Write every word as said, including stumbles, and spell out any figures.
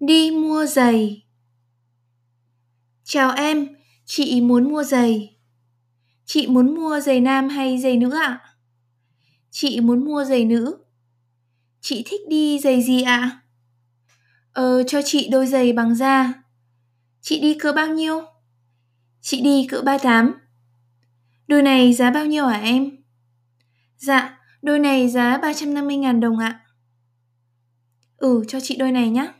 Đi mua giày. Chào em, chị muốn mua giày. Chị muốn mua giày nam hay giày nữ ạ? Chị muốn mua giày nữ. Chị thích đi giày gì ạ? Ờ, cho chị đôi giày bằng da. Chị đi cỡ bao nhiêu? Chị đi cỡ ba mươi tám. Đôi này giá bao nhiêu hả em? Dạ, đôi này giá ba trăm năm mươi nghìn đồng ạ. Ừ, cho chị đôi này nhé.